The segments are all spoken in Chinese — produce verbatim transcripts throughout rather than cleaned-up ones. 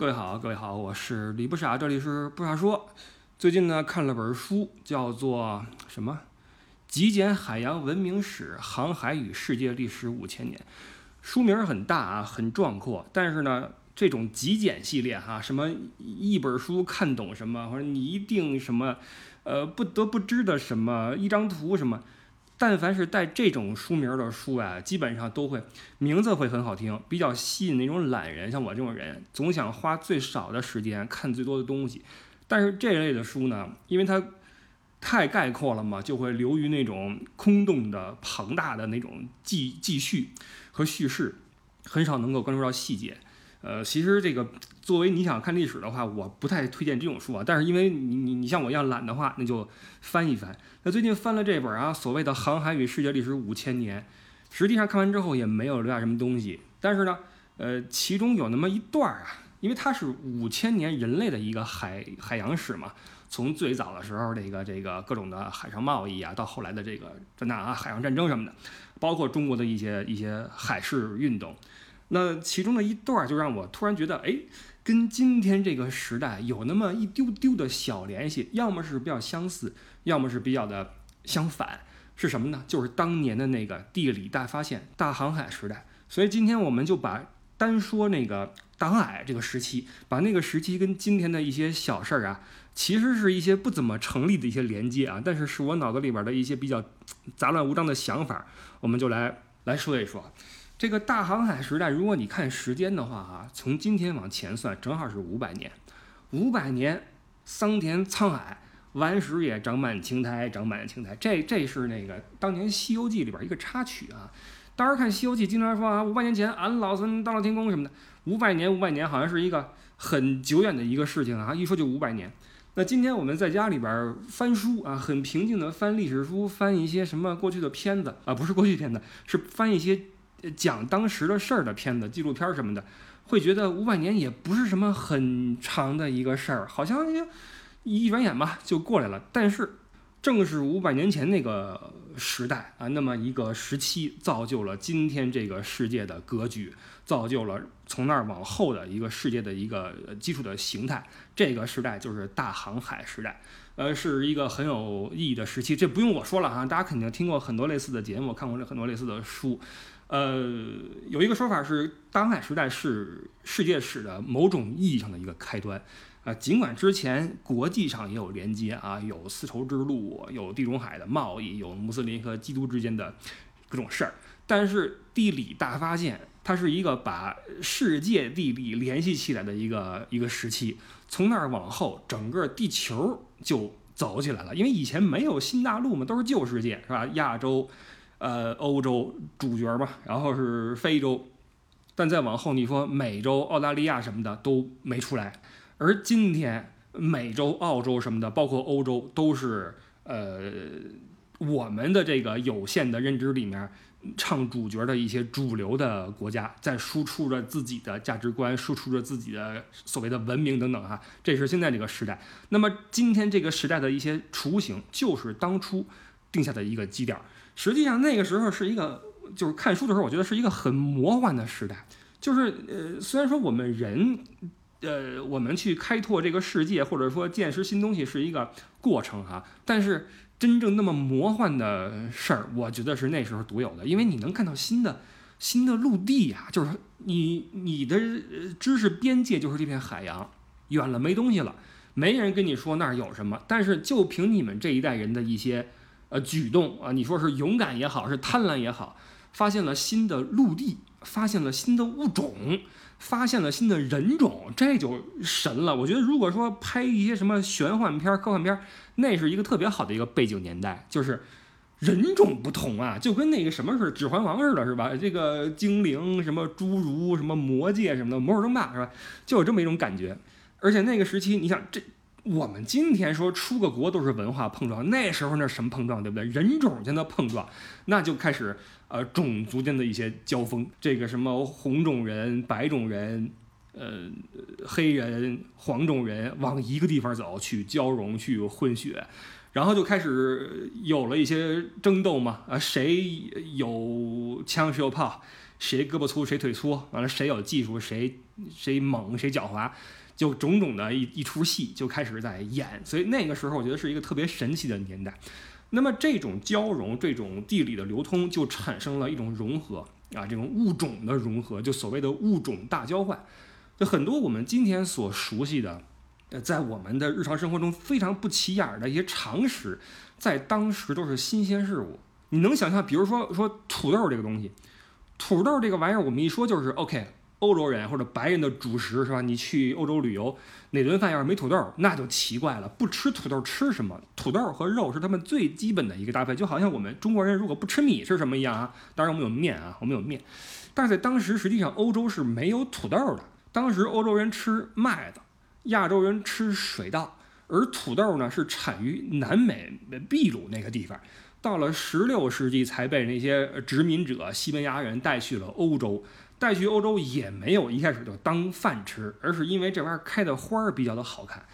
各位好，各位好，我是李不傻，这里是不傻说。最近呢看了本书，叫做什么《极简海洋文明史：航海与世界历史五千年》。书名很大啊，很壮阔，但是呢，这种极简系列哈、啊，什么一本书看懂什么，或者你一定什么，呃，不得不知的什么，一张图什么。但凡是带这种书名的书啊，基本上都会名字会很好听，比较吸引那种懒人，像我这种人，总想花最少的时间看最多的东西。但是这类的书呢，因为它太概括了嘛，就会流于那种空洞的、庞大的那种记记叙和叙事，很少能够关注到细节。呃，其实这个作为你想看历史的话，我不太推荐这种书啊。但是因为你你你像我一样懒的话，那就翻一翻。那最近翻了这本啊，所谓的《航海与世界历史五千年》，实际上看完之后也没有留下什么东西。但是呢，呃，其中有那么一段啊，因为它是五千年人类的一个海海洋史嘛，从最早的时候这个这个各种的海上贸易啊，到后来的这个这那啊海洋战争什么的，包括中国的一些一些海事运动。那其中的一段就让我突然觉得，哎，跟今天这个时代有那么一丢丢的小联系，要么是比较相似，要么是比较的相反。是什么呢？就是当年的那个地理大发现、大航海时代。所以今天我们就把单说那个大航海这个时期，把那个时期跟今天的一些小事儿啊，其实是一些不怎么成立的一些连接啊，但是是我脑子里边的一些比较杂乱无章的想法，我们就来来说一说。这个大航海时代，如果你看时间的话啊，从今天往前算，正好是五百年。五百年，桑田沧海，顽石也长满青苔，长满青苔。这这是那个当年《西游记》里边一个插曲啊。当时看《西游记》，经常说啊，五百年前俺老孙大闹天宫什么的。五百年，五百年好像是一个很久远的一个事情啊，一说就五百年。那今天我们在家里边翻书啊，很平静的翻历史书，翻一些什么过去的片子啊，不是过去片子，是翻一些讲当时的事儿的片子、纪录片什么的，会觉得五百年也不是什么很长的一个事儿，好像一转眼吧就过来了。但是，正是五百年前那个时代啊，那么一个时期，造就了今天这个世界的格局，造就了从那儿往后的一个世界的一个基础的形态。这个时代就是大航海时代。呃，是一个很有意义的时期，这不用我说了啊，大家肯定听过很多类似的节目，看过很多类似的书。呃，有一个说法是，大航海时代是世界史的某种意义上的一个开端啊、呃。尽管之前国际上也有连接啊，有丝绸之路，有地中海的贸易，有穆斯林和基督之间的各种事儿，但是地理大发现，它是一个把世界地理联系起来的一个一个时期。从那儿往后，整个地球就走起来了，因为以前没有新大陆嘛，都是旧世界，是吧？亚洲、呃，欧洲主角嘛，然后是非洲，但再往后，你说美洲、澳大利亚什么的都没出来，而今天美洲、澳洲什么的，包括欧洲，都是呃我们的这个有限的认知里面唱主角的一些主流的国家，在输出着自己的价值观，输出着自己的所谓的文明等等哈、啊，这是现在这个时代。那么今天这个时代的一些雏形，就是当初定下的一个基点。实际上那个时候是一个，就是看书的时候，我觉得是一个很魔幻的时代。就是呃，虽然说我们人，呃，我们去开拓这个世界，或者说见识新东西是一个过程哈、啊，但是真正那么魔幻的事儿，我觉得是那时候独有的，因为你能看到新的新的陆地呀、啊，就是你你的知识边界就是这片海洋，远了没东西了，没人跟你说那儿有什么，但是就凭你们这一代人的一些呃举动啊，你说是勇敢也好，是贪婪也好，发现了新的陆地，发现了新的物种，发现了新的人种，这就神了。我觉得如果说拍一些什么玄幻片、科幻片，那是一个特别好的一个背景年代，就是人种不同啊，就跟那个什么是指环王似的，是吧？这个精灵、什么侏儒、什么魔界什么的，魔兽争霸，是吧？就有这么一种感觉。而且那个时期，你想这。我们今天说出个国都是文化碰撞，那时候那什么碰撞，对不对？人种间的碰撞，那就开始呃种族间的一些交锋，这个什么红种人、白种人、呃黑人、黄种人往一个地方走，去交融，去混血，然后就开始有了一些争斗嘛，啊，谁有枪谁有炮，谁胳膊粗谁腿粗，完了谁有技术谁谁猛谁狡猾，就种种的一一出戏就开始在演。所以那个时候我觉得是一个特别神奇的年代。那么这种交融，这种地理的流通，就产生了一种融合啊，这种物种的融合，就所谓的物种大交换。就很多我们今天所熟悉的，呃，在我们的日常生活中非常不起眼的一些常识，在当时都是新鲜事物。你能想象，比如说说土豆这个东西，土豆这个玩意儿，我们一说就是 OK。欧洲人或者白人的主食是吧？你去欧洲旅游，哪顿饭要是没土豆，那就奇怪了。不吃土豆吃什么？土豆和肉是他们最基本的一个搭配，就好像我们中国人如果不吃米是什么一样啊。当然我们有面啊，我们有面。但是在当时，实际上欧洲是没有土豆的。当时欧洲人吃麦子，亚洲人吃水稻，而土豆呢是产于南美秘鲁那个地方，到了十六世纪才被那些殖民者西班牙人带去了欧洲。带去欧洲也没有一开始就当饭吃，而是因为这玩意儿开的花儿比较的好看，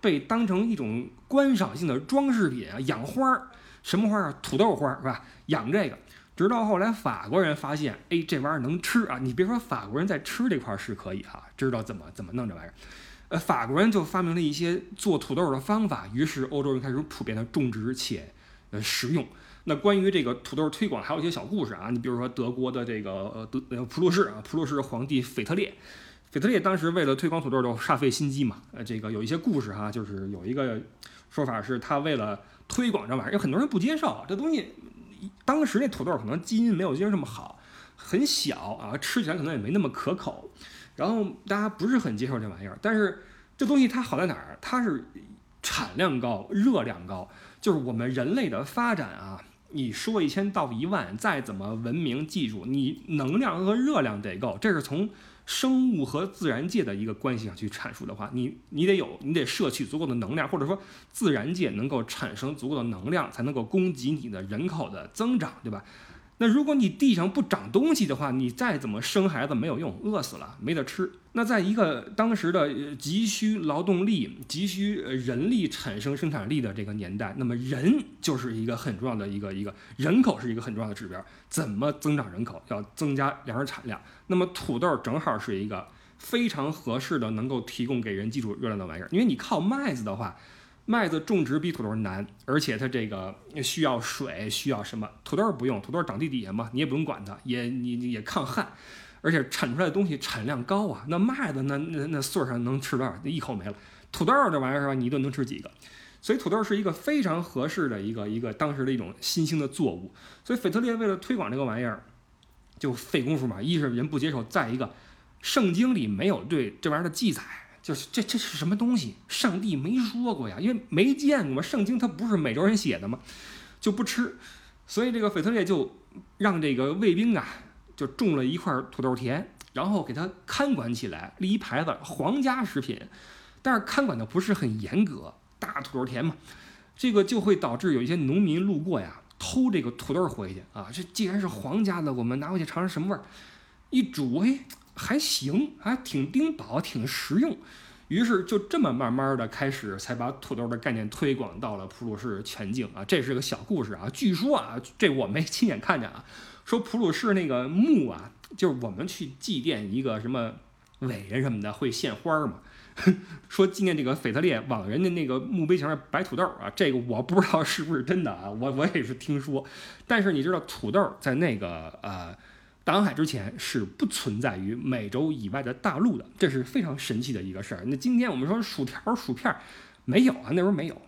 被当成一种观赏性的装饰品啊，养花儿，什么花儿啊？土豆花儿是吧？养这个，直到后来法国人发现，哎，这玩意儿能吃啊！你别说法国人在吃这块是可以哈、啊，知道怎么怎么弄这玩意儿，呃，法国人就发明了一些做土豆的方法，于是欧洲人开始普遍的种植且呃食用。那关于这个土豆推广还有一些小故事啊，你比如说德国的这个呃德呃普鲁士啊，普鲁士皇帝腓特烈，腓特烈当时为了推广土豆就煞费心机嘛，呃这个有一些故事哈、啊，就是有一个说法是他为了推广这玩意儿，有很多人不接受啊，这东西当时那土豆可能基因没有今儿这么好，很小啊，吃起来可能也没那么可口，然后大家不是很接受这玩意儿，但是这东西它好在哪儿？它是产量高，热量高，就是我们人类的发展啊。你说一千道一万，再怎么文明，记住你能量和热量得够，这是从生物和自然界的一个关系上去阐述的话，你你得有，你得摄取足够的能量，或者说自然界能够产生足够的能量，才能够供给你的人口的增长，对吧？那如果你地上不长东西的话，你再怎么生孩子没有用，饿死了没得吃。那在一个当时的急需劳动力、急需人力产生生产力的这个年代，那么人就是一个很重要的一个一个人口是一个很重要的指标。怎么增长人口？要增加粮食产量。那么土豆正好是一个非常合适的能够提供给人基础热量的玩意儿，因为你靠麦子的话。麦子种植比土豆难，而且它这个需要水，需要什么？土豆不用，土豆长地底下嘛，你也不用管它，也你也抗旱，而且产出来的东西产量高啊。那麦子那那那穗上能吃多少？一口没了。土豆这玩意儿是吧？你一顿能吃几个？所以土豆是一个非常合适的一个一个当时的一种新兴的作物。所以腓特烈为了推广这个玩意儿，就费功夫嘛。一是人不接受，再一个，圣经里没有对这玩意儿的记载。就是这这是什么东西？上帝没说过呀，因为没见过嘛。圣经它不是美洲人写的嘛，就不吃。所以这个腓特烈就让这个卫兵啊，就种了一块土豆田，然后给它看管起来，立一牌子“皇家食品”，但是看管的不是很严格。大土豆田嘛，这个就会导致有一些农民路过呀，偷这个土豆回去啊。这既然是皇家的，我们拿回去尝尝什么味儿。一煮，哎。还行，还挺丁饱，挺实用。于是就这么慢慢的开始，才把土豆的概念推广到了普鲁士全境啊。这是个小故事啊，据说啊，这我没亲眼看见啊。说普鲁士那个墓啊，就是我们去祭奠一个什么伟人什么的，会献花嘛。说纪念这个腓特烈，往人家那个墓碑前面摆土豆啊，这个我不知道是不是真的啊，我我也是听说。但是你知道，土豆在那个呃。大航海之前是不存在于美洲以外的大陆的，这是非常神奇的一个事儿。那今天我们说薯条、薯片没有啊，那时候没有。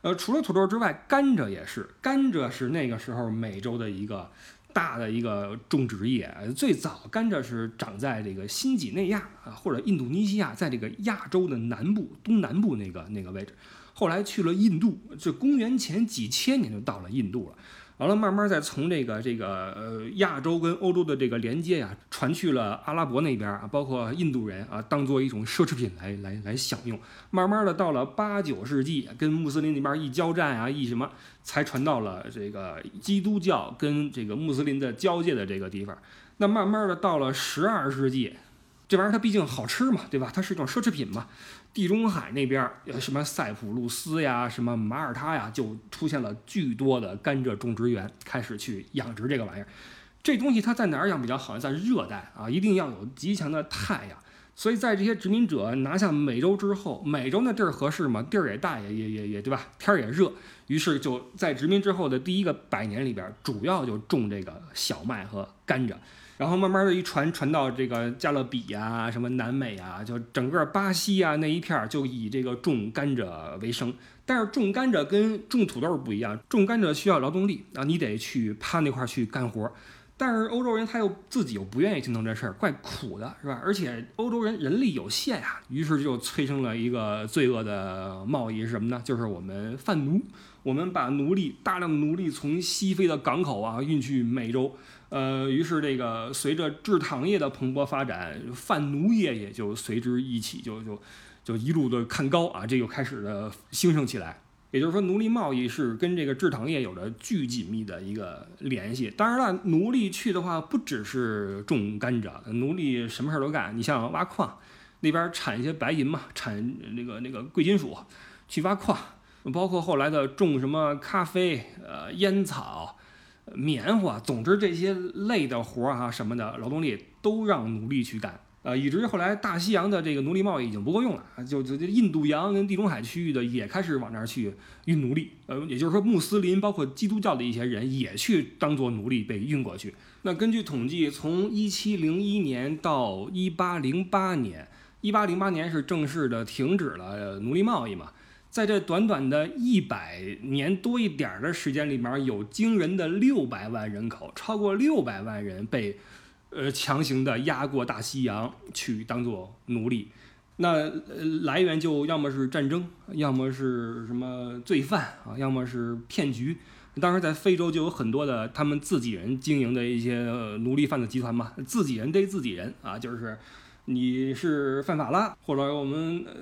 呃，除了土豆之外，甘蔗也是，甘蔗是那个时候美洲的一个大的一个种植业。最早甘蔗是长在这个新几内亚啊，或者印度尼西亚，在这个亚洲的南部、东南部那个那个位置。后来去了印度，这公元前几千年就到了印度了。完了，慢慢再从这个这个呃亚洲跟欧洲的这个连接呀、啊，传去了阿拉伯那边啊，包括印度人啊，当做一种奢侈品来来来享用。慢慢的到了八九世纪，跟穆斯林那边一交战啊，一什么，才传到了这个基督教跟这个穆斯林的交界的这个地方。那慢慢的到了十二世纪，这玩意儿它毕竟好吃嘛，对吧？它是一种奢侈品嘛。地中海那边什么塞浦路斯呀，什么马耳他呀，就出现了巨多的甘蔗种植园，开始去养殖这个玩意儿。这东西它在哪儿养比较好？在热带啊，一定要有极强的太阳。所以在这些殖民者拿下美洲之后，美洲那地儿合适吗？地儿也大，也也也也对吧？天儿也热，于是就在殖民之后的第一个百年里边，主要就种这个小麦和甘蔗，然后慢慢的一传传到这个加勒比啊，什么南美啊，就整个巴西啊那一片就以这个种甘蔗为生。但是种甘蔗跟种土豆不一样，种甘蔗需要劳动力啊，你得去趴那块去干活。但是欧洲人他又自己又不愿意去弄这事儿，怪苦的是吧？而且欧洲人人力有限呀、啊，于是就催生了一个罪恶的贸易是什么呢？就是我们贩奴，我们把奴隶大量奴隶从西非的港口啊运去美洲，呃，于是这个随着制糖业的蓬勃发展，贩奴业也就随之一起就就就一路的看高啊，这又开始的兴盛起来。也就是说，奴隶贸易是跟这个制糖业有着巨紧密的一个联系。当然了，奴隶去的话，不只是种甘蔗，奴隶什么事儿都干。你像挖矿，那边产一些白银嘛，产那个那个贵金属，去挖矿。包括后来的种什么咖啡、呃烟草、棉花，总之这些累的活啊什么的劳动力都让奴隶去干。呃，以至于后来大西洋的这个奴隶贸易已经不够用了，就就印度洋跟地中海区域的也开始往那儿去运奴隶。呃，也就是说，穆斯林包括基督教的一些人也去当做奴隶被运过去。那根据统计，从一七零一年到一八零八年，一八零八年是正式的停止了奴隶贸易嘛。在这短短的一百年多一点的时间里面，有惊人的六百万人口，超过六百万人被。呃，强行的压过大西洋去当做奴隶，那、呃、来源就要么是战争，要么是什么罪犯啊，要么是骗局。当时在非洲就有很多的他们自己人经营的一些、呃、奴隶贩子集团嘛，自己人对自己人啊，就是你是犯法了，或者我们、呃、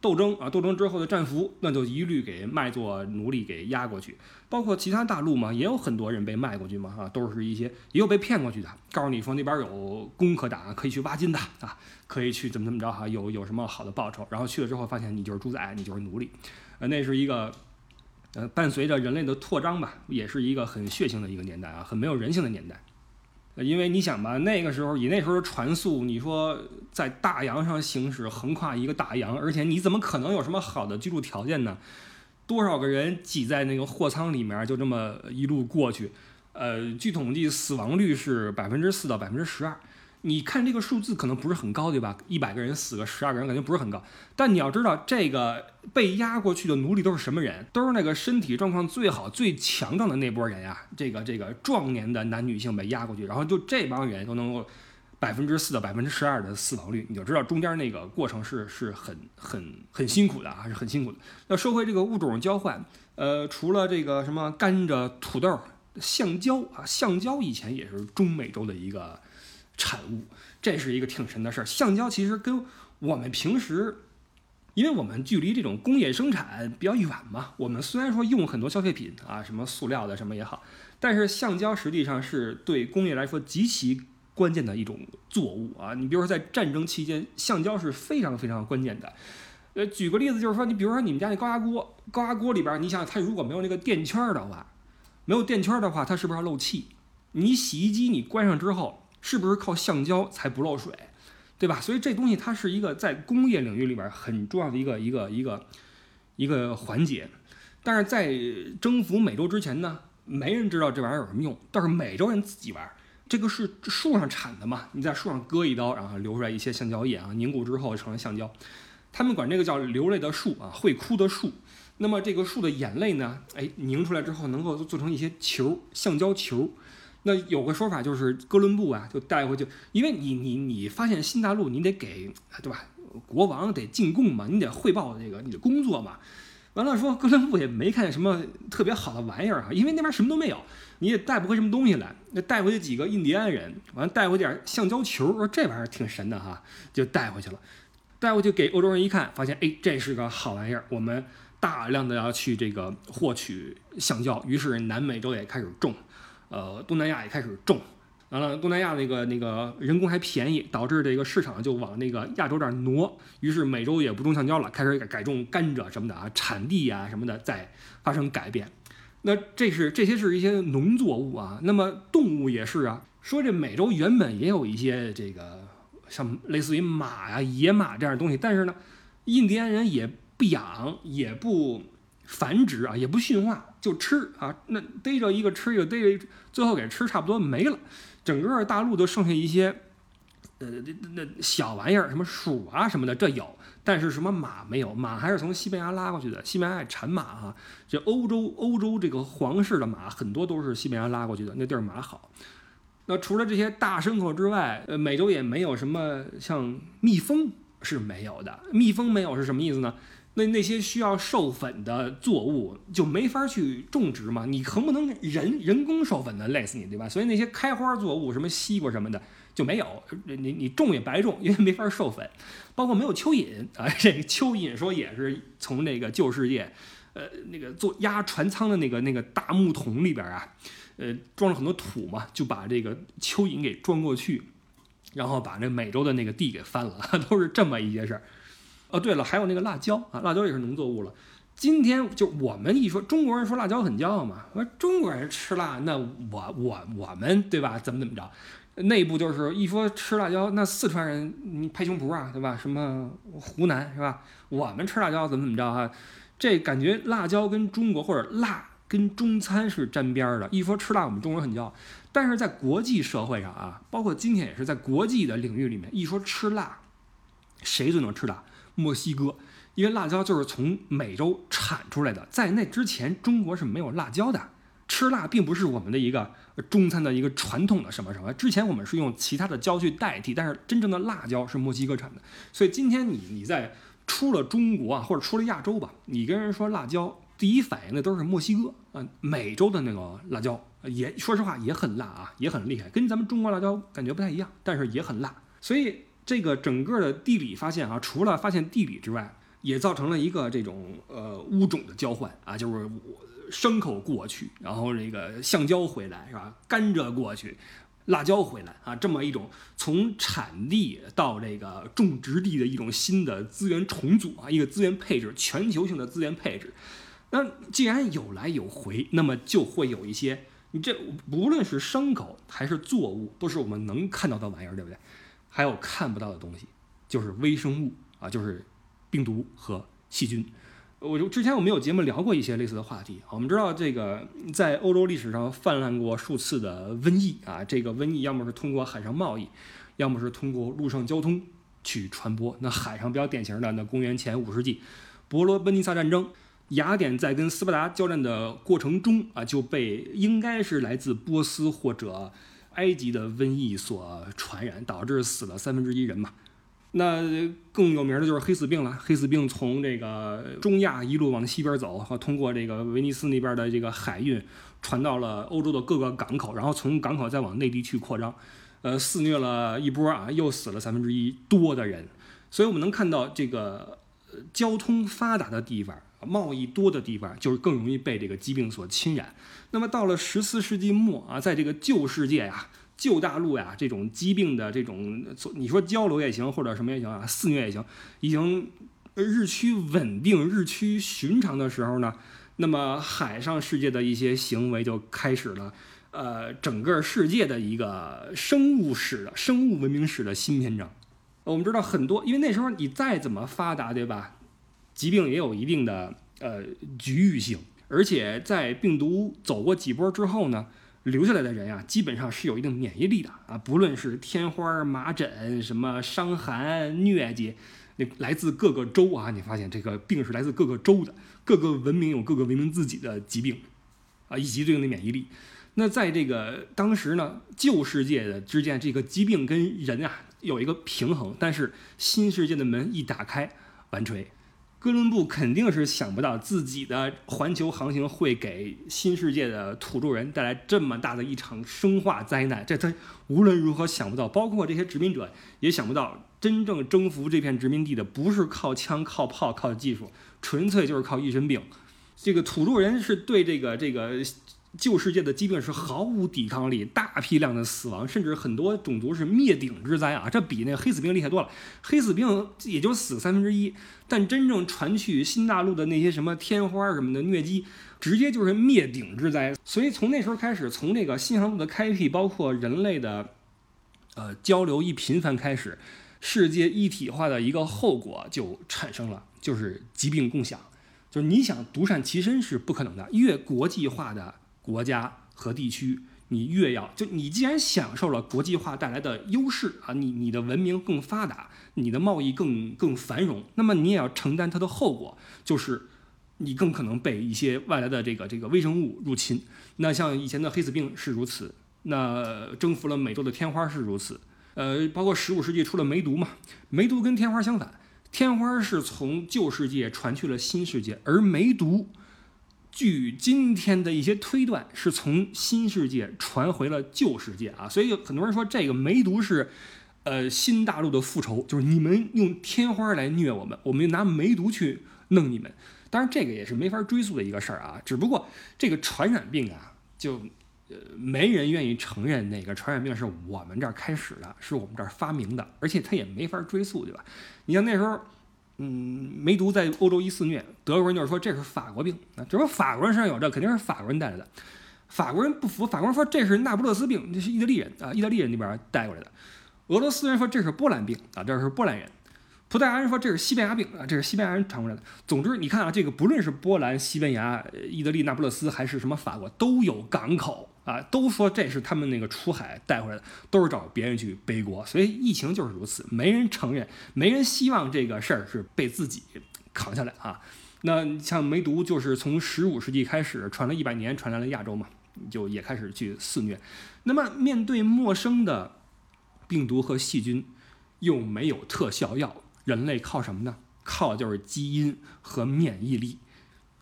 斗争啊，斗争之后的战俘，那就一律给卖做奴隶给压过去。包括其他大陆嘛，也有很多人被卖过去嘛，啊，都是一些也有被骗过去的，告诉你说那边有工可打，可以去挖金的啊，可以去怎么怎么着哈、啊，有有什么好的报酬，然后去了之后发现你就是猪仔，你就是奴隶，呃，那是一个呃伴随着人类的扩张吧，也是一个很血腥的一个年代啊，很没有人性的年代。因为你想吧，那个时候以那时候的船速，你说在大洋上行驶，横跨一个大洋，而且你怎么可能有什么好的居住条件呢？多少个人挤在那个货舱里面，就这么一路过去。呃，据统计，死亡率是百分之四到百分之十二。你看这个数字可能不是很高，对吧？一百个人死个十二个人，感觉不是很高。但你要知道，这个被压过去的奴隶都是什么人？都是那个身体状况最好、最强壮的那波人呀、啊。这个这个壮年的男女性被压过去，然后就这帮人都能够百分之四到百分之十二的死亡率，你就知道中间那个过程是是很很很辛苦的啊，是很辛苦的。那说回这个物种交换，呃，除了这个什么甘蔗、土豆、橡胶啊，橡胶以前也是中美洲的一个。产物，这是一个挺神的事儿。橡胶其实跟我们平时，因为我们距离这种工业生产比较远嘛，我们虽然说用很多消费品啊，什么塑料的什么也好，但是橡胶实际上是对工业来说极其关键的一种作物啊。你比如说在战争期间，橡胶是非常非常关键的。呃，举个例子，就是说你比如说你们家那高压锅，高压锅里边，你想它如果没有那个垫圈的话，没有垫圈的话，它是不是要漏气？你洗衣机你关上之后。是不是靠橡胶才不漏水，对吧？所以这东西它是一个在工业领域里边很重要的一个一个一个一个环节。但是在征服美洲之前呢，没人知道这玩意儿有什么用，但是美洲人自己玩。这个是树上产的嘛，你在树上割一刀，然后流出来一些橡胶液啊，凝固之后成了橡胶。他们管这个叫流泪的树啊，会哭的树。那么这个树的眼泪呢，哎，凝出来之后能够做成一些球，橡胶球。那有个说法就是哥伦布啊，就带回去，因为你你你发现新大陆，你得给对吧？国王得进贡嘛，你得汇报这个你的工作嘛。完了说哥伦布也没看见什么特别好的玩意儿啊，因为那边什么都没有，你也带不回什么东西来。那带回去几个印第安人，完了带回点橡胶球，说这玩意儿挺神的哈，就带回去了。带回去给欧洲人一看，发现哎，这是个好玩意儿，我们大量的要去这个获取橡胶，于是南美洲也开始种。呃，东南亚也开始种，完了，东南亚那个那个人工还便宜，导致这个市场就往那个亚洲这儿挪，于是美洲也不种橡胶了，开始改种甘蔗什么的啊，产地啊什么的在发生改变。那这是这些是一些农作物啊，那么动物也是啊。说这美洲原本也有一些这个像类似于马呀、啊、野马这样的东西，但是呢，印第安人也不养，也不繁殖啊，也不驯化，就吃啊，那逮着一个吃一个，逮着一个，最后给吃差不多没了。整个大陆都剩下一些，呃，那小玩意儿，什么鼠啊什么的，这有，但是什么马没有，马还是从西班牙拉过去的，西班牙产马啊，这欧洲欧洲这个皇室的马很多都是西班牙拉过去的，那地儿马好。那除了这些大牲口之外，呃，美洲也没有什么像蜜蜂是没有的。蜜蜂没有是什么意思呢？那那些需要授粉的作物就没法去种植嘛，你横不能人人工授粉的累死你，对吧？所以那些开花作物，什么西瓜什么的就没有，你你种也白种，因为没法授粉。包括没有蚯蚓啊，这个蚯蚓说也是从那个旧世界，呃，那个做压船舱的那个那个大木桶里边啊。呃，装了很多土嘛，就把这个蚯蚓给装过去，然后把那美洲的那个地给翻了，都是这么一些事儿。哦，对了，还有那个辣椒啊，辣椒也是农作物了。今天就我们一说中国人说辣椒很骄傲嘛，说中国人吃辣，那我我我们对吧？怎么怎么着？内部就是一说吃辣椒，那四川人你拍胸脯啊，对吧？什么湖南是吧？我们吃辣椒怎么怎么着啊？这感觉辣椒跟中国或者辣。跟中餐是沾边的，一说吃辣，我们中国人很骄傲。但是在国际社会上啊，包括今天也是在国际的领域里面，一说吃辣，谁最能吃辣？墨西哥，因为辣椒就是从美洲产出来的，在那之前，中国是没有辣椒的。吃辣并不是我们的一个中餐的一个传统的什么什么，之前我们是用其他的椒去代替，但是真正的辣椒是墨西哥产的。所以今天你你在出了中国啊，或者出了亚洲吧，你跟人说辣椒。第一反应的都是墨西哥啊，美洲的那个辣椒也说实话也很辣啊，也很厉害，跟咱们中国辣椒感觉不太一样，但是也很辣。所以这个整个的地理发现啊，除了发现地理之外，也造成了一个这种呃物种的交换啊，就是牲口过去，然后这个橡胶回来是吧？甘蔗过去，辣椒回来啊，这么一种从产地到这个种植地的一种新的资源重组啊，一个资源配置，全球性的资源配置。那既然有来有回，那么就会有一些，你这无论是牲口还是作物，都是我们能看到的玩意儿，对不对？还有看不到的东西，就是微生物啊，就是病毒和细菌。我就之前我们有节目聊过一些类似的话题。我们知道这个在欧洲历史上泛滥过数次的瘟疫啊，这个瘟疫要么是通过海上贸易，要么是通过陆上交通去传播。那海上比较典型的，那公元前五世纪伯罗奔尼撒战争。雅典在跟斯巴达交战的过程中啊，就被应该是来自波斯或者埃及的瘟疫所传染，导致死了三分之一人嘛。那更有名的就是黑死病了。黑死病从这个中亚一路往西边走，通过这个威尼斯那边的这个海运传到了欧洲的各个港口，然后从港口再往内地去扩张，呃，肆虐了一波啊，又死了三分之一多的人。所以我们能看到这个交通发达的地方。贸易多的地方就是更容易被这个疾病所侵染。那么到了十四世纪末啊，在这个旧世界呀、啊、旧大陆呀、啊，这种疾病的这种你说交流也行，或者什么也行啊，肆虐也行，已经日趋稳定、日趋寻常的时候呢，那么海上世界的一些行为就开始了。呃，整个世界的一个生物史的生物文明史的新篇章。我们知道很多，因为那时候你再怎么发达，对吧？疾病也有一定的呃局域性，而且在病毒走过几波之后呢，留下来的人啊，基本上是有一定免疫力的啊，不论是天花、麻疹、什么伤寒、疟疾，那来自各个州啊，你发现这个病是来自各个州的，各个文明有各个文明自己的疾病啊，以及对应的免疫力。那在这个当时呢，旧世界的之间这个疾病跟人啊有一个平衡，但是新世界的门一打开，完锤。哥伦布肯定是想不到自己的环球航行会给新世界的土著人带来这么大的一场生化灾难，这他无论如何想不到，包括这些殖民者也想不到，真正征服这片殖民地的不是靠枪、靠炮、靠技术，纯粹就是靠一身病。这个土著人是对这个这个旧世界的疾病是毫无抵抗力，大批量的死亡，甚至很多种族是灭顶之灾啊！这比那黑死病厉害多了。黑死病也就死三分之一，但真正传去新大陆的那些什么天花什么的疟疾，直接就是灭顶之灾。所以从那时候开始，从这个新航路的开辟，包括人类的呃交流一频繁开始，世界一体化的一个后果就产生了，就是疾病共享。就是你想独善其身是不可能的，越国际化的国家和地区，你越要就你既然享受了国际化带来的优势啊，你你的文明更发达，你的贸易更更繁荣，那么你也要承担它的后果，就是你更可能被一些外来的这个这个微生物入侵。那像以前的黑死病是如此，那征服了美洲的天花是如此，呃，包括十五世纪出了梅毒嘛，梅毒跟天花相反，天花是从旧世界传去了新世界，而梅毒据今天的一些推断是从新世界传回了旧世界啊，所以很多人说这个梅毒是呃新大陆的复仇，就是你们用天花来虐我们，我们就拿梅毒去弄你们。当然这个也是没法追溯的一个事儿啊，只不过这个传染病啊，就呃没人愿意承认那个传染病是我们这儿开始的，是我们这儿发明的，而且它也没法追溯，对吧？你像那时候嗯梅毒在欧洲一肆虐，德国人就是说这是法国病啊，只说法国人身上有这肯定是法国人带来的。法国人不服，法国人说这是那不勒斯病，这是意大利人啊，意大利人那边带过来的。俄罗斯人说这是波兰病啊，这是波兰人。葡萄牙人说这是西班牙病啊，这是西班牙人传过来的。总之，你看啊，这个不论是波兰、西班牙、意大利、那不勒斯，还是什么法国，都有港口啊，都说这是他们那个出海带回来的，都是找别人去背锅。所以疫情就是如此，没人承认，没人希望这个事儿是被自己扛下来啊。那像梅毒就是从十五世纪开始传了一百年，传来了亚洲嘛，就也开始去肆虐。那么面对陌生的病毒和细菌，又没有特效药。人类靠什么呢？靠的就是基因和免疫力，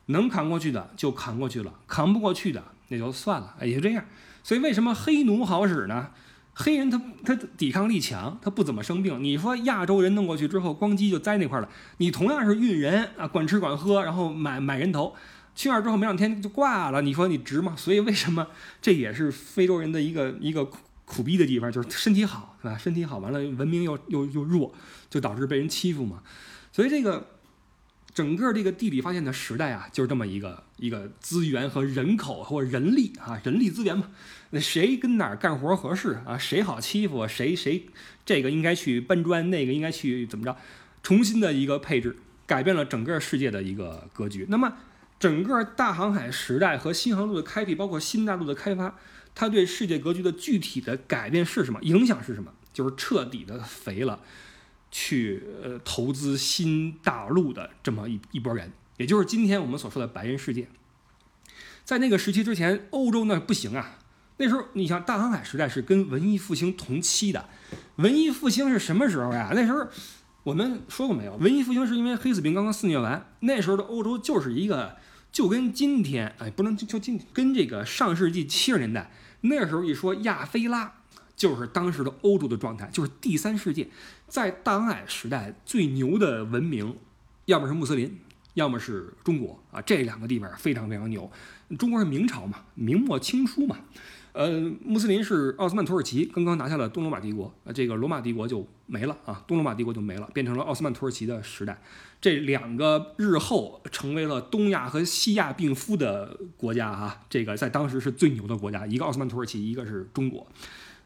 能扛过去的就扛过去了，扛不过去的那就算了，也就这样。所以为什么黑奴好使呢？黑人他他抵抗力强，他不怎么生病。你说亚洲人弄过去之后，光机就栽那块了。你同样是运人啊，管吃管喝，然后买买人头，去那儿之后没两天就挂了，你说你值吗？所以为什么这也是非洲人的一个一个。苦逼的地方，就是身体好，对吧？身体好完了，文明又又又弱，就导致被人欺负嘛。所以这个整个这个地理发现的时代啊，就是这么一个一个资源和人口或人力啊，人力资源嘛。那谁跟哪儿干活合适啊？谁好欺负？谁谁这个应该去搬砖，那个应该去怎么着？重新的一个配置，改变了整个世界的一个格局。那么整个大航海时代和新航路的开辟，包括新大陆的开发。它对世界格局的具体的改变是什么？影响是什么？就是彻底的肥了去呃投资新大陆的这么一一拨人，也就是今天我们所说的白人世界。在那个时期之前，欧洲那不行啊。那时候你像大航海时代是跟文艺复兴同期的，文艺复兴是什么时候呀？那时候我们说过没有？文艺复兴是因为黑死病刚刚肆虐完，那时候的欧洲就是一个。就跟今天，哎，不能就今跟这个上世纪七十年代那时候一说亚非拉，就是当时的欧洲的状态，就是第三世界。在大航海时代最牛的文明，要么是穆斯林，要么是中国啊，这两个地方非常非常牛。中国是明朝嘛，明末清初嘛，呃，穆斯林是奥斯曼土耳其刚刚拿下了东罗马帝国，这个罗马帝国就没了啊，东罗马帝国就没了，变成了奥斯曼土耳其的时代。这两个日后成为了东亚和西亚并夫的国家啊，这个在当时是最牛的国家，一个奥斯曼土耳其，一个是中国。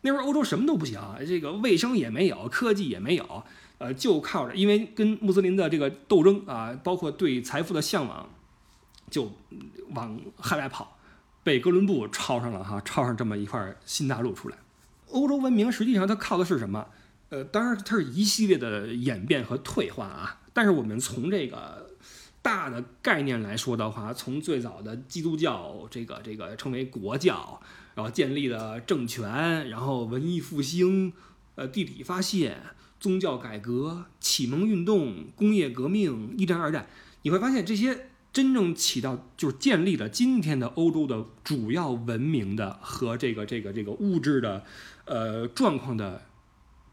那时候欧洲什么都不行，这个卫生也没有，科技也没有，呃，就靠着因为跟穆斯林的这个斗争啊，包括对财富的向往，就往海外跑，被哥伦布抄上了哈，抄上这么一块新大陆出来。欧洲文明实际上它靠的是什么？呃，当然它是一系列的演变和退化啊。但是我们从这个大的概念来说的话，从最早的基督教这个这个成为国教，然后建立了政权，然后文艺复兴，呃，地理发现，宗教改革，启蒙运动，工业革命，一战二战，你会发现这些真正起到就是建立了今天的欧洲的主要文明的和这个这个这个物质的呃状况的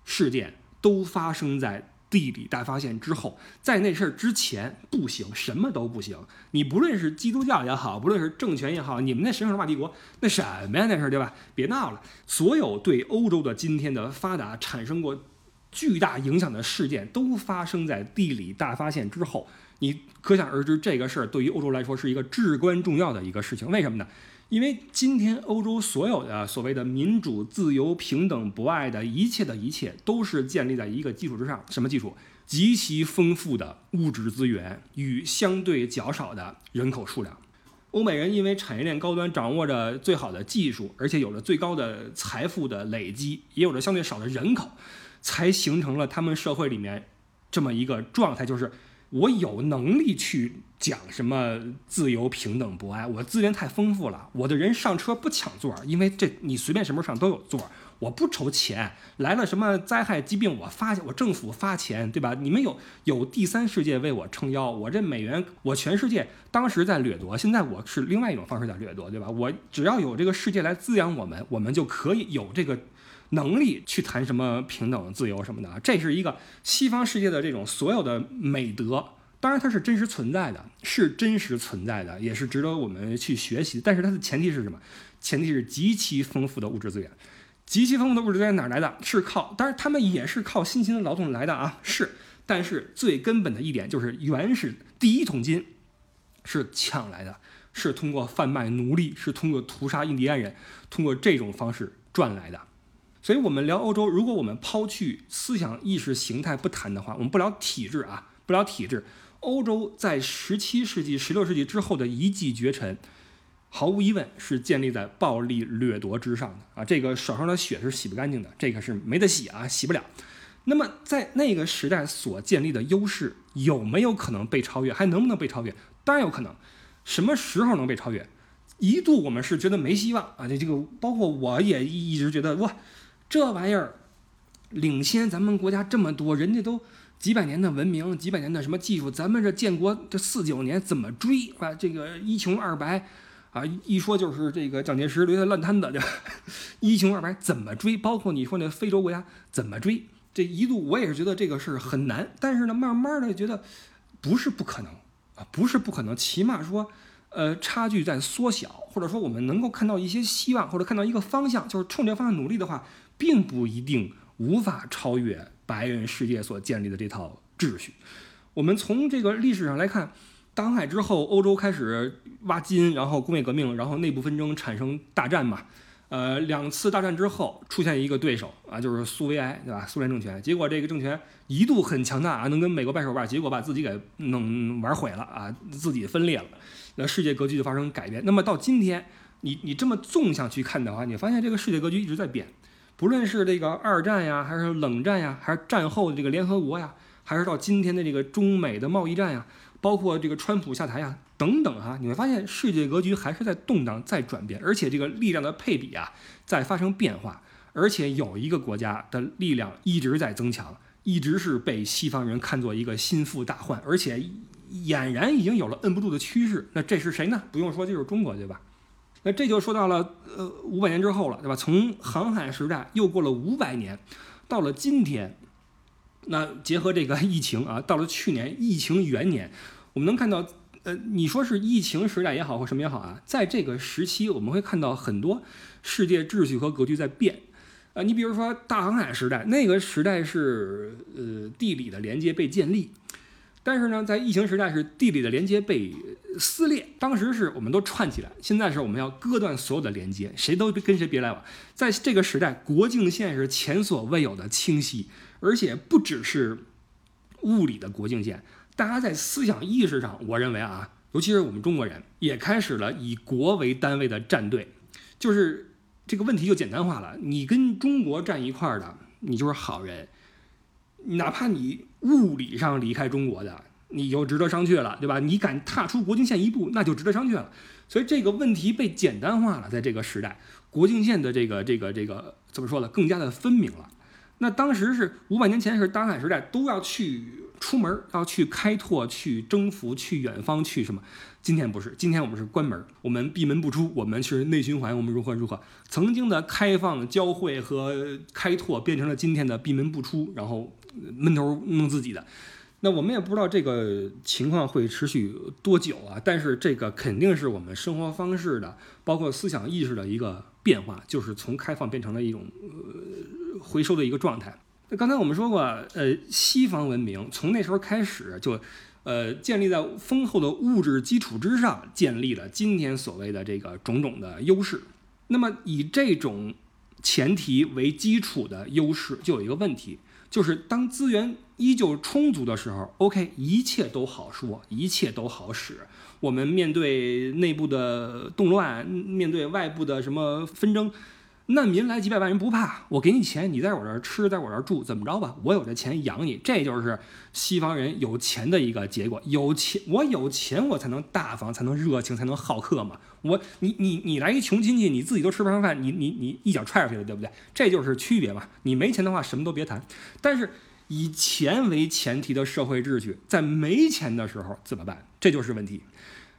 事件，都发生在。地理大发现之后，在那事儿之前不行，什么都不行。你不论是基督教也好，不论是政权也好，你们那神圣罗马帝国那什么呀？那事对吧？别闹了。所有对欧洲的今天的发达产生过巨大影响的事件，都发生在地理大发现之后。你可想而知，这个事儿对于欧洲来说是一个至关重要的一个事情。为什么呢？因为今天欧洲所有的所谓的民主、自由、平等、博爱的一切的一切，都是建立在一个基础之上。什么基础？极其丰富的物质资源与相对较少的人口数量。欧美人因为产业链高端掌握着最好的技术，而且有着最高的财富的累积，也有着相对少的人口，才形成了他们社会里面这么一个状态，就是我有能力去讲什么自由、平等、博爱，我资源太丰富了，我的人上车不抢座，因为这你随便什么时候上都有座，我不筹钱，来了什么灾害疾病我发我政府发钱，对吧？你们有有第三世界为我撑腰，我这美元我全世界当时在掠夺，现在我是另外一种方式在掠夺，对吧？我只要有这个世界来滋养我们，我们就可以有这个能力去谈什么平等、自由什么的。这是一个西方世界的这种所有的美德，当然它是真实存在的，是真实存在的，也是值得我们去学习。但是它的前提是什么？前提是极其丰富的物质资源。极其丰富的物质资源哪来的？是靠，当然他们也是靠辛勤的劳动来的啊，是。但是最根本的一点就是，原始第一桶金是抢来的，是通过贩卖奴隶，是通过屠杀印第安人，通过这种方式赚来的。所以我们聊欧洲，如果我们抛去思想意识形态不谈的话，我们不聊体制啊，不聊体制，欧洲在十七世纪、十六世纪之后的一骑绝尘，毫无疑问是建立在暴力掠夺之上的啊，这个手上的血是洗不干净的，这个是没得洗啊，洗不了。那么在那个时代所建立的优势，有没有可能被超越？还能不能被超越？当然有可能。什么时候能被超越？一度我们是觉得没希望啊，这这个包括我也一直觉得哇。这玩意儿领先咱们国家这么多，人家都几百年的文明，几百年的什么技术，咱们这建国这四九年怎么追啊？这个一穷二白啊，一说就是这个蒋介石留下烂摊子，这一穷二白怎么追？包括你说那非洲国家怎么追？这一度我也是觉得这个事很难，但是呢，慢慢的觉得不是不可能啊，不是不可能，起码说。呃，差距在缩小，或者说我们能够看到一些希望，或者看到一个方向，就是冲这方向努力的话，并不一定无法超越白人世界所建立的这套秩序。我们从这个历史上来看，大航海之后，欧洲开始挖金，然后工业革命，然后内部纷争产生大战嘛。呃，两次大战之后出现一个对手啊，就是苏维埃，对吧？苏联政权，结果这个政权一度很强大啊，能跟美国掰手腕，结果把自己给弄玩毁了啊，自己分裂了。那世界格局就发生改变。那么到今天，你你这么纵向去看的话，你发现这个世界格局一直在变，不论是这个二战呀，还是冷战呀，还是战后的这个联合国呀，还是到今天的这个中美的贸易战呀，包括这个川普下台呀等等啊，你会发现世界格局还是在动荡、在转变，而且这个力量的配比啊在发生变化，而且有一个国家的力量一直在增强，一直是被西方人看作一个心腹大患，而且。俨然已经有了摁不住的趋势，那这是谁呢？不用说，就是中国，对吧？那这就说到了呃五百年之后了，对吧？从航海时代又过了五百年，到了今天，那结合这个疫情啊，到了去年疫情元年，我们能看到，呃，你说是疫情时代也好或什么也好啊，在这个时期我们会看到很多世界秩序和格局在变。呃，你比如说大航海时代，那个时代是呃地理的连接被建立。但是呢，在疫情时代是地理的连接被撕裂，当时是我们都串起来，现在是我们要割断所有的连接，谁都跟谁别来往。在这个时代，国境线是前所未有的清晰，而且不只是物理的国境线，大家在思想意识上，我认为啊，尤其是我们中国人，也开始了以国为单位的站队，就是这个问题就简单化了，你跟中国站一块儿的，你就是好人。哪怕你物理上离开中国的，你就值得商榷了，对吧？你敢踏出国境线一步，那就值得商榷了。所以这个问题被简单化了，在这个时代，国境线的这个、这个、这个怎么说呢？更加的分明了。那当时是五百年前是大航海时代，都要去出门，要去开拓、去征服、去远方、去什么？今天不是，今天我们是关门，我们闭门不出，我们是内循环，我们如何如何？曾经的开放、交汇和开拓变成了今天的闭门不出，然后。闷头弄自己的，那我们也不知道这个情况会持续多久啊，但是这个肯定是我们生活方式的，包括思想意识的一个变化，就是从开放变成了一种、呃、回收的一个状态。那刚才我们说过，呃，西方文明从那时候开始就呃，建立在丰厚的物质基础之上，建立了今天所谓的这个种种的优势。那么以这种前提为基础的优势，就有一个问题，就是当资源依旧充足的时候 ，OK， 一切都好说，一切都好使。我们面对内部的动乱，面对外部的什么纷争，难民来几百万人不怕，我给你钱，你在我这儿吃，在我这儿住，怎么着吧？我有这钱养你，这就是西方人有钱的一个结果。有钱，我有钱，我才能大方，才能热情，才能好客嘛。我，你，你，你来一穷亲戚，你自己都吃不上饭，你，你，你一脚踹出去了，对不对？这就是区别嘛。你没钱的话，什么都别谈。但是以钱为前提的社会秩序，在没钱的时候怎么办？这就是问题。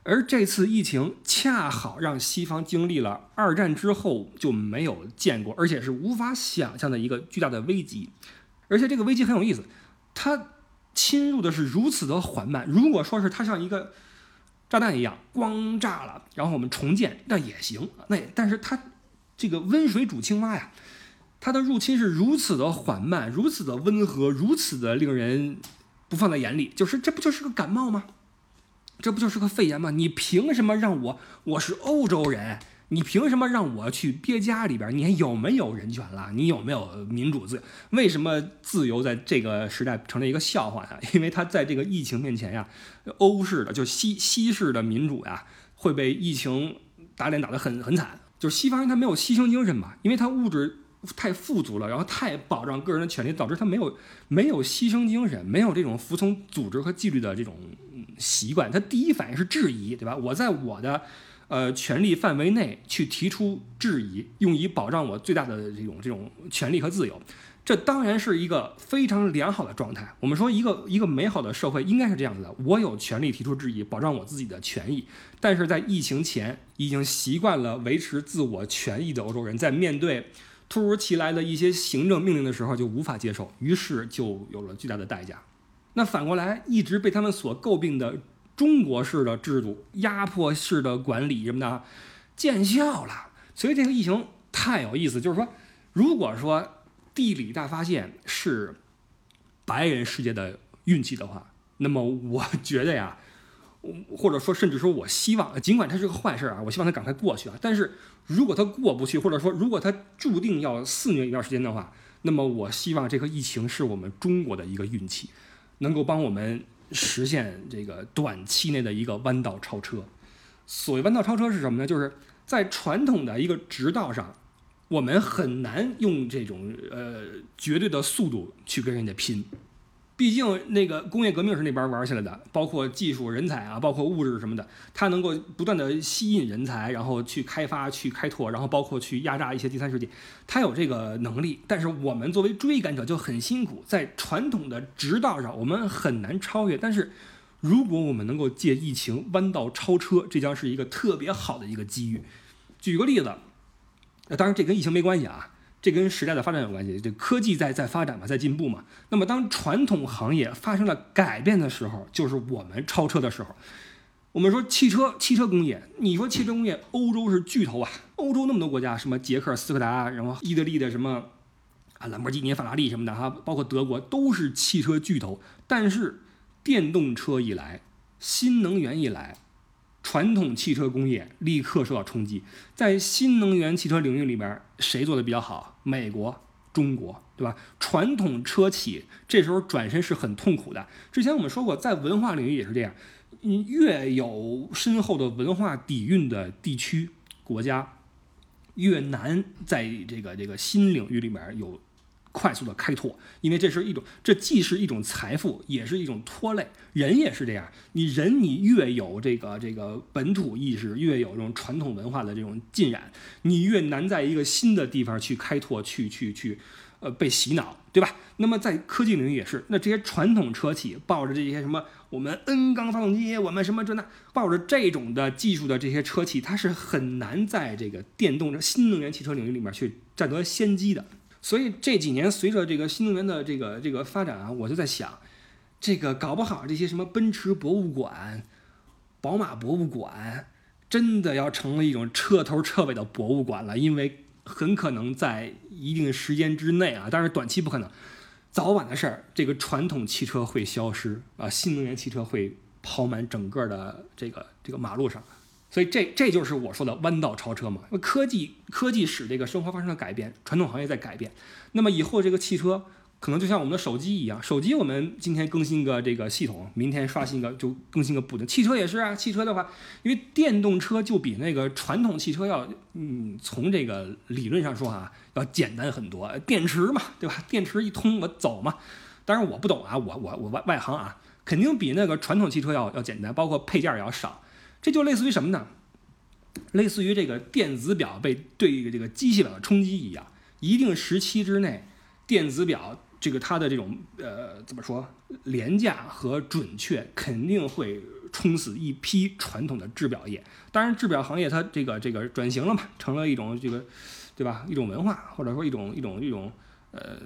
而这次疫情恰好让西方经历了二战之后就没有见过，而且是无法想象的一个巨大的危机。而且这个危机很有意思，它侵入的是如此的缓慢。如果说是它像一个炸弹一样光炸了，然后我们重建，那也行。那但是它这个温水煮青蛙呀，它的入侵是如此的缓慢，如此的温和，如此的令人不放在眼里。就是这不就是个感冒吗？这不就是个肺炎吗？你凭什么让我？我是欧洲人，你凭什么让我去憋家里边？你还有没有人权了？你有没有民主自由？为什么自由在这个时代成了一个笑话呀？因为它在这个疫情面前呀，欧式的就西西式的民主呀，会被疫情打脸打得很很惨。就是西方人他没有牺牲精神嘛，因为他物质太富足了，然后太保障个人的权利，导致他没有没有牺牲精神，没有这种服从组织和纪律的这种习惯。他第一反应是质疑，对吧？我在我的呃权利范围内去提出质疑，用以保障我最大的这种这种权利和自由。这当然是一个非常良好的状态。我们说一个一个美好的社会应该是这样子的，我有权利提出质疑，保障我自己的权益。但是在疫情前已经习惯了维持自我权益的欧洲人，在面对突如其来的一些行政命令的时候就无法接受，于是就有了巨大的代价。那反过来，一直被他们所诟病的中国式的制度、压迫式的管理什么的，见效了。所以这个疫情太有意思，就是说，如果说地理大发现是白人世界的运气的话，那么我觉得呀，或者说甚至说我希望，尽管它是个坏事啊，我希望它赶快过去啊。但是如果它过不去，或者说如果它注定要肆虐一段时间的话，那么我希望这个疫情是我们中国的一个运气，能够帮我们实现这个短期内的一个弯道超车。所谓弯道超车是什么呢？就是在传统的一个直道上，我们很难用这种呃绝对的速度去跟人家拼。毕竟那个工业革命是那边玩起来的，包括技术人才啊，包括物质什么的，它能够不断的吸引人才，然后去开发、去开拓，然后包括去压榨一些第三世界，它有这个能力。但是我们作为追赶者就很辛苦，在传统的直道上我们很难超越。但是如果我们能够借疫情弯道超车，这将是一个特别好的一个机遇。举个例子，当然这跟疫情没关系啊，这跟时代的发展有关系，这科技在在发展嘛，在进步嘛。那么当传统行业发生了改变的时候，就是我们超车的时候。我们说汽车，汽车工业，你说汽车工业，欧洲是巨头啊，欧洲那么多国家，什么捷克斯柯达，然后意大利的什么啊兰博基尼、法拉利什么的哈，包括德国都是汽车巨头。但是电动车一来，新能源一来，传统汽车工业立刻受到冲击。在新能源汽车领域里边，谁做的比较好？美国、中国，对吧？传统车企这时候转身是很痛苦的。之前我们说过，在文化领域也是这样，越有深厚的文化底蕴的地区、国家，越难在这个这个新领域里边有快速的开拓。因为这是一种，这既是一种财富，也是一种拖累。人也是这样，你人你越有这个这个本土意识，越有这种传统文化的这种浸染，你越难在一个新的地方去开拓，去去去，呃，被洗脑，对吧？那么在科技领域也是，那这些传统车企抱着这些什么我们 N 缸发动机，我们什么这那，抱着这种的技术的这些车企，它是很难在这个电动新能源汽车领域里面去占得先机的。所以这几年随着这个新能源的这个这个发展啊，我就在想，这个搞不好这些什么奔驰博物馆、宝马博物馆，真的要成了一种彻头彻尾的博物馆了。因为很可能在一定时间之内啊，当然短期不可能，早晚的事儿，这个传统汽车会消失啊，新能源汽车会跑满整个的这个这个马路上。所以这这就是我说的弯道超车嘛，因为科技科技使这个生活发生了改变，传统行业在改变。那么以后这个汽车可能就像我们的手机一样，手机我们今天更新个这个系统，明天刷新个就更新个补丁。汽车也是啊，汽车的话，因为电动车就比那个传统汽车要，嗯，从这个理论上说啊，要简单很多。电池嘛，对吧？电池一通我走嘛。当然我不懂啊，我我我外外行啊，肯定比那个传统汽车要要简单，包括配件也要少。这就类似于什么呢？类似于这个电子表被对这个机械表的冲击一样，一定时期之内，电子表这个它的这种呃怎么说廉价和准确肯定会冲死一批传统的制表业。当然制表行业它这个这个转型了嘛，成了一种这个对吧一种文化，或者说一种一种一种呃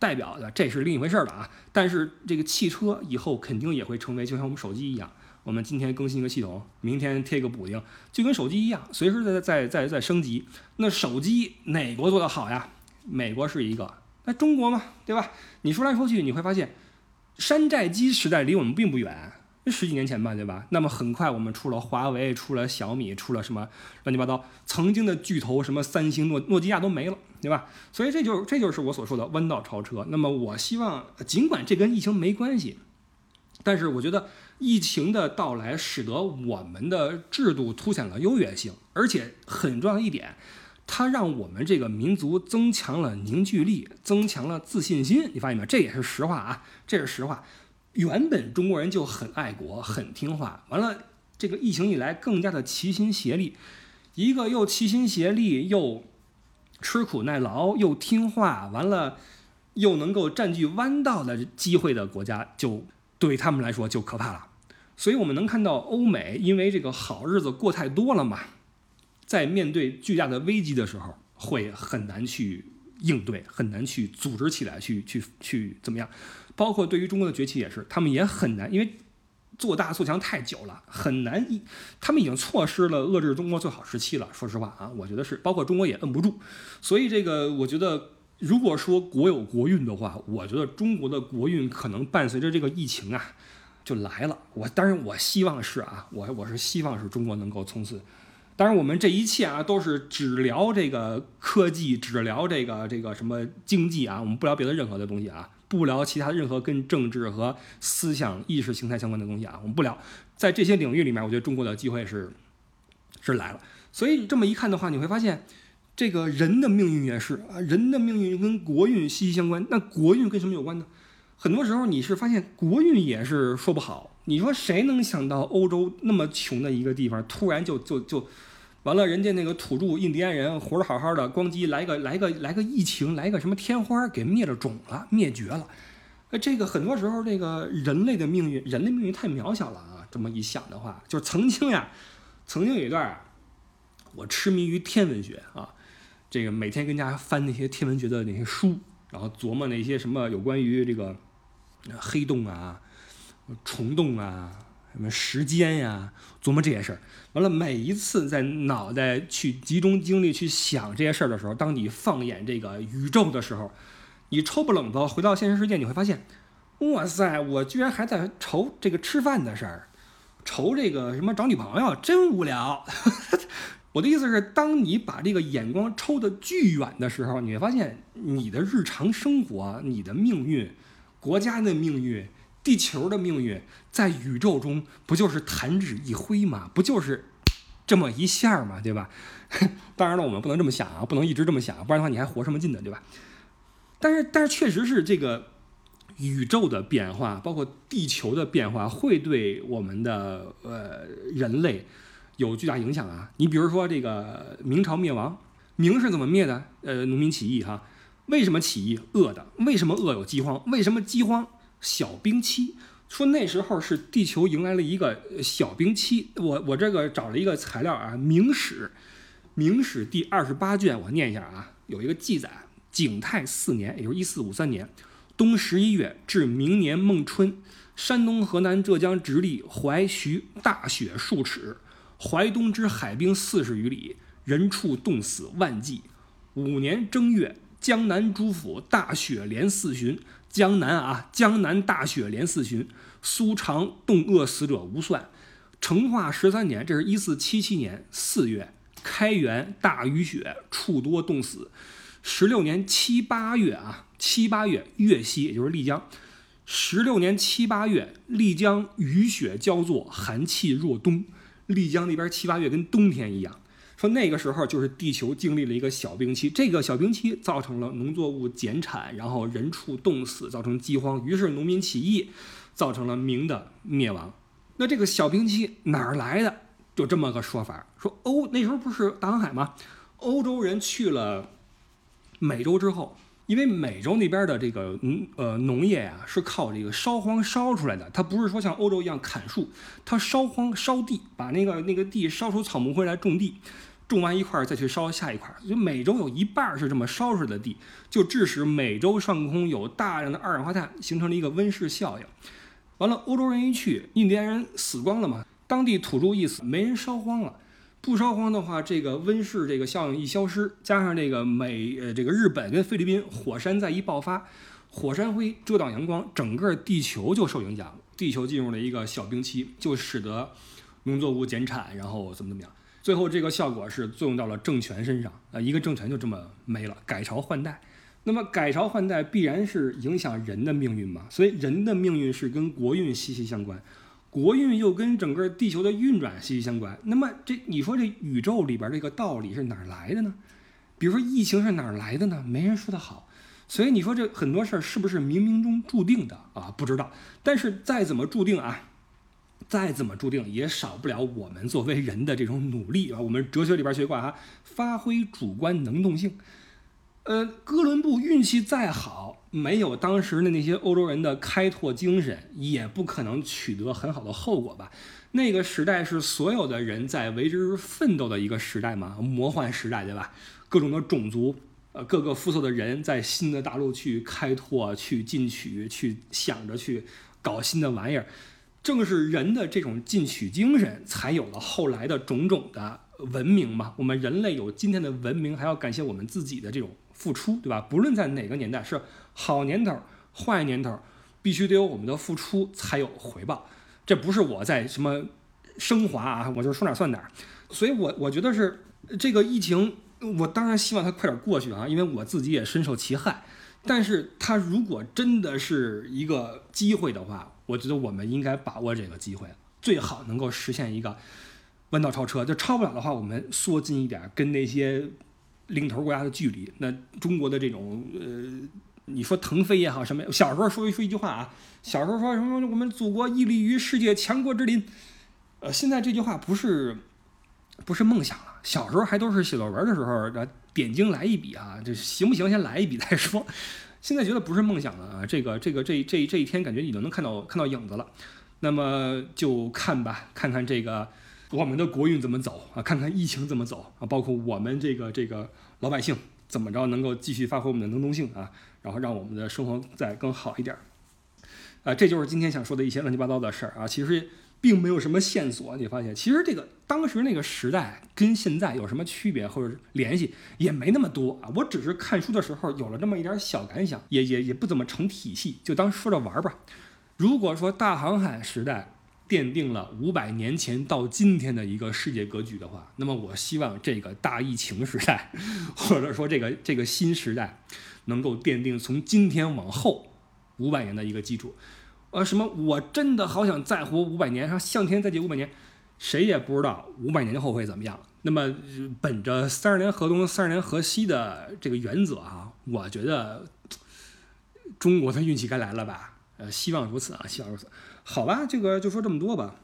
代表的，这是另一回事了啊。但是这个汽车以后肯定也会成为就像我们手机一样。我们今天更新一个系统，明天贴个补丁，就跟手机一样，随时在在在在升级。那手机哪国做得好呀？美国是一个，那中国嘛，对吧？你说来说去，你会发现，山寨机时代离我们并不远，十几年前吧，对吧？那么很快我们出了华为，出了小米，出了什么乱七八糟，曾经的巨头什么三星、诺诺基亚都没了，对吧？所以这就这就是我所说的弯道超车。那么我希望，尽管这跟疫情没关系。但是我觉得疫情的到来使得我们的制度凸显了优越性，而且很重要的一点，它让我们这个民族增强了凝聚力，增强了自信心。你发现没有？这也是实话啊，这是实话。原本中国人就很爱国，很听话，完了这个疫情以来更加的齐心协力，一个又齐心协力，又吃苦耐劳，又听话，完了又能够占据弯道的机会的国家就。对他们来说就可怕了，所以我们能看到欧美因为这个好日子过太多了嘛，在面对巨大的危机的时候会很难去应对，很难去组织起来，去去去怎么样？包括对于中国的崛起也是，他们也很难，因为做大做强太久了，很难。他们已经错失了遏制中国最好时期了。说实话啊，我觉得是，包括中国也摁不住，所以这个我觉得。如果说国有国运的话，我觉得中国的国运可能伴随着这个疫情啊，就来了。我当然我希望是啊，我我是希望是中国能够从此。当然我们这一切啊都是只聊这个科技，只聊这个这个什么经济啊，我们不聊别的任何的东西啊，不聊其他任何跟政治和思想意识形态相关的东西啊，我们不聊。在这些领域里面，我觉得中国的机会是是来了。所以这么一看的话，你会发现。这个人的命运也是啊，人的命运跟国运息息相关。那国运跟什么有关呢？很多时候你是发现国运也是说不好。你说谁能想到欧洲那么穷的一个地方，突然就就就完了？人家那个土著印第安人活得好好的，咣叽来个来个来个疫情，来个什么天花，给灭了种了，灭绝了。呃，这个很多时候这个人类的命运，人类命运太渺小了啊！这么一想的话，就是曾经呀，曾经有一段啊，我痴迷于天文学啊。这个每天跟家翻那些天文学的那些书，然后琢磨那些什么有关于这个黑洞啊、虫洞啊、什么时间呀、啊，琢磨这些事儿。完了，每一次在脑袋去集中精力去想这些事儿的时候，当你放眼这个宇宙的时候，你抽不冷子回到现实世界，你会发现，哇塞，我居然还在愁这个吃饭的事儿，愁这个什么找女朋友，真无聊。我的意思是，当你把这个眼光抽得巨远的时候，你会发现你的日常生活、你的命运、国家的命运、地球的命运，在宇宙中不就是弹指一挥吗？不就是这么一下吗？对吧？当然了，我们不能这么想啊，不能一直这么想，不然的话你还活什么劲呢？对吧？但是，但是确实是这个宇宙的变化，包括地球的变化，会对我们的呃人类。有巨大影响啊！你比如说这个明朝灭亡，明是怎么灭的？呃，农民起义哈。为什么起义？饿的。为什么饿有饥荒？为什么饥荒？小冰期。说那时候是地球迎来了一个小冰期。我我这个找了一个材料啊，《明史》，《明史》第二十八卷，我念一下啊，有一个记载：景泰四年，也就是一四五三年，冬十一月至明年孟春，山东、河南、浙江直隶、淮徐大雪数尺。淮东之海滨四十余里，人畜冻死万计。五年正月，江南诸府大雪连四旬，江南啊，江南大雪连四旬，苏常冻饿死者无算。成化十三年，这是一四七七年四月，开元大雨雪，处多冻死。十六年七八月啊，七八月粤西，也就是丽江。十六年七八月，丽江雨雪交作，寒气若冬。丽江那边七八月跟冬天一样。说那个时候就是地球经历了一个小冰期，这个小冰期造成了农作物减产，然后人畜冻死，造成饥荒，于是农民起义，造成了明的灭亡。那这个小冰期哪儿来的？就这么个说法，说欧那时候不是大航海吗？欧洲人去了美洲之后，因为美洲那边的这个嗯呃农业呀、啊、是靠这个烧荒烧出来的，它不是说像欧洲一样砍树，它烧荒烧地，把那个那个地烧出草木灰来种地，种完一块再去烧下一块，就美洲有一半是这么烧出来的地，就致使美洲上空有大量的二氧化碳，形成了一个温室效应。完了，欧洲人一去，印第安人死光了嘛，当地土著一死，没人烧荒了。不烧荒的话，这个温室这个效应一消失，加上这个美呃这个日本跟菲律宾火山再一爆发，火山灰遮挡阳光，整个地球就受影响，地球进入了一个小冰期，就使得农作物减产，然后怎么怎么样，最后这个效果是作用到了政权身上，呃一个政权就这么没了，改朝换代。那么改朝换代必然是影响人的命运嘛，所以人的命运是跟国运息息相关。国运又跟整个地球的运转息息相关，那么这你说这宇宙里边这个道理是哪儿来的呢？比如说疫情是哪儿来的呢？没人说得好，所以你说这很多事儿是不是冥冥中注定的啊？不知道，但是再怎么注定啊，再怎么注定也少不了我们作为人的这种努力啊。我们哲学里边学过啊，发挥主观能动性。呃，哥伦布运气再好，没有当时的那些欧洲人的开拓精神，也不可能取得很好的后果吧。那个时代是所有的人在为之奋斗的一个时代嘛，魔幻时代对吧？各种的种族，呃，各个肤色的人在新的大陆去开拓、去进取、去想着去搞新的玩意儿。正是人的这种进取精神，才有了后来的种种的文明嘛。我们人类有今天的文明，还要感谢我们自己的这种付出，对吧？不论在哪个年代，是好年头坏年头，必须得有我们的付出才有回报。这不是我在什么升华啊，我就说哪算哪。所以我我觉得是这个疫情，我当然希望它快点过去啊，因为我自己也深受其害。但是它如果真的是一个机会的话，我觉得我们应该把握这个机会，最好能够实现一个弯道超车。就超不了的话，我们缩近一点，跟那些领头国家的距离。那中国的这种呃，你说腾飞也好什么，小时候说一说一句话啊，小时候说什么我们祖国屹立于世界强国之林，呃，现在这句话不是不是梦想了。小时候还都是写作文的时候，点睛来一笔啊，这行不行？先来一笔再说。现在觉得不是梦想了啊，这个这个这这这一天感觉你都能看到看到影子了。那么就看吧，看看这个。我们的国运怎么走啊？看看疫情怎么走啊？包括我们这个这个老百姓怎么着能够继续发挥我们的能动性啊，然后让我们的生活再更好一点。啊，这就是今天想说的一些乱七八糟的事儿啊。其实并没有什么线索，你发现其实这个当时那个时代跟现在有什么区别或者联系也没那么多啊。我只是看书的时候有了这么一点小感想，也也也不怎么成体系，就当说着玩吧。如果说大航海时代奠定了五百年前到今天的一个世界格局的话，那么我希望这个大疫情时代，或者说这个这个新时代，能够奠定从今天往后五百年的一个基础。呃，什么？我真的好想再活五百年，向天再借五百年，谁也不知道五百年后会怎么样。那么，本着三十年河东，三十年河西的这个原则啊，我觉得中国的运气该来了吧。呃，希望如此啊，希望如此。好吧，这个就说这么多吧。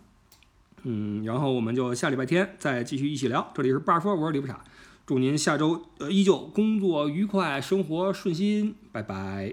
嗯，然后我们就下礼拜天再继续一起聊。这里是八说，我是李不傻，祝您下周呃依旧工作愉快，生活顺心，拜拜。